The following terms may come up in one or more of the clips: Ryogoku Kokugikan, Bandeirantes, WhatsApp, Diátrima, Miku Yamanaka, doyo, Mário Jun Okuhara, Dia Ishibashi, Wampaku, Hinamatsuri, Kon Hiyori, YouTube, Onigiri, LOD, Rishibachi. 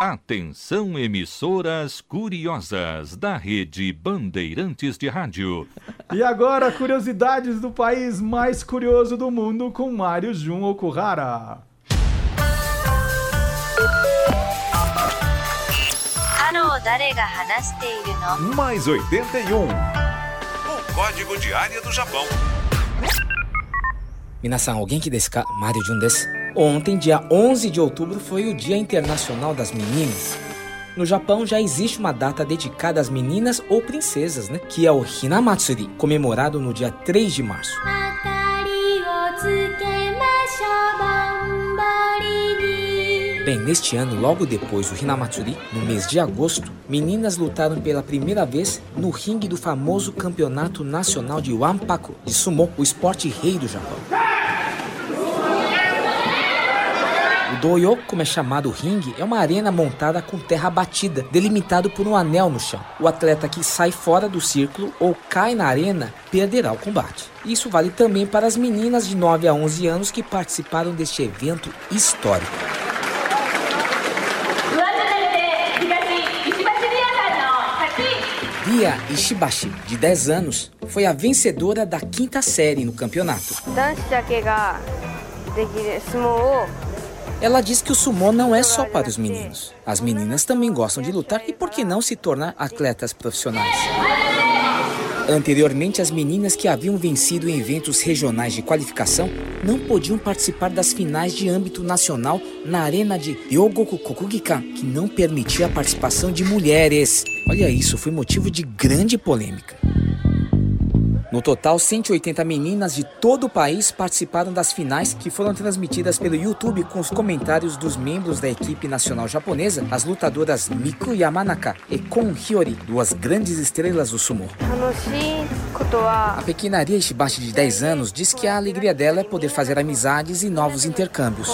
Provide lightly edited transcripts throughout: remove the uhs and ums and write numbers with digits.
Atenção, emissoras curiosas da rede Bandeirantes de Rádio. E agora, curiosidades do país mais curioso do mundo com Mário Jun Okuhara. Alô, quem está falando? Mais 81. O código de área do Japão. Minasan, o genki desu ka? Mário Jun desu. Ontem, dia 11 de outubro, foi o Dia Internacional das Meninas. No Japão já existe uma data dedicada às meninas ou princesas, né? Que é o Hinamatsuri, comemorado no dia 3 de março. Bem, neste ano, logo depois do Hinamatsuri, no mês de agosto, meninas lutaram pela primeira vez no ringue do famoso Campeonato Nacional de Wampaku, de sumô, o esporte rei do Japão. O doyo, como é chamado o ringue, é uma arena montada com terra batida, delimitado por um anel no chão. O atleta que sai fora do círculo ou cai na arena perderá o combate. Isso vale também para as meninas de 9 a 11 anos que participaram deste evento histórico. Dia Ishibashi, de 10 anos, foi a vencedora da 5ª série no campeonato. Ela diz que o sumô não é só para os meninos. As meninas também gostam de lutar e por que não se tornar atletas profissionais? Anteriormente, as meninas que haviam vencido em eventos regionais de qualificação não podiam participar das finais de âmbito nacional na arena de Ryogoku Kokugikan, que não permitia a participação de mulheres. Olha isso, foi motivo de grande polêmica. No total, 180 meninas de todo o país participaram das finais que foram transmitidas pelo YouTube com os comentários dos membros da equipe nacional japonesa, as lutadoras Miku Yamanaka e Kon Hiyori, duas grandes estrelas do sumô. A pequenaria Rishibachi de 10 anos diz que a alegria dela é poder fazer amizades e novos intercâmbios.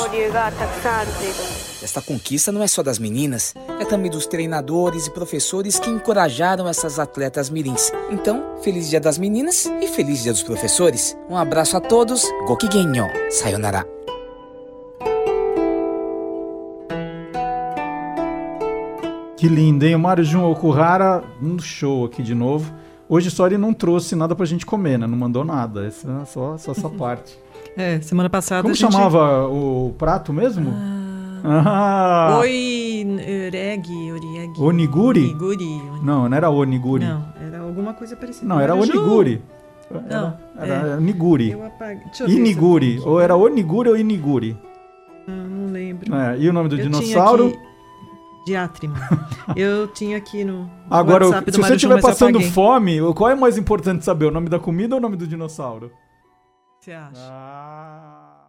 Esta conquista não é só das meninas, é também dos treinadores e professores que encorajaram essas atletas mirins. Então, feliz dia das meninas e feliz dia dos professores. Um abraço a todos, Go Kigenyo, sayonara. Que lindo, hein? O Mário Jun Okuhara, um show aqui de novo. Hoje só ele não trouxe nada pra gente comer, né? Não mandou nada, essa, só essa parte. É, semana passada como a gente... chamava o prato mesmo? Oreg. Onigiri? Não era onigiri. Não, era alguma coisa parecida. Não, era onigiri. Era onigiri. Inigiri. Ou era onigiri ou inigiri. Não lembro. É, e o nome do dinossauro? Diátrima. Eu tinha aqui no agora, WhatsApp do Mário Jun. Se você estiver passando fome, qual é mais importante saber? O nome da comida ou o nome do dinossauro? Você acha?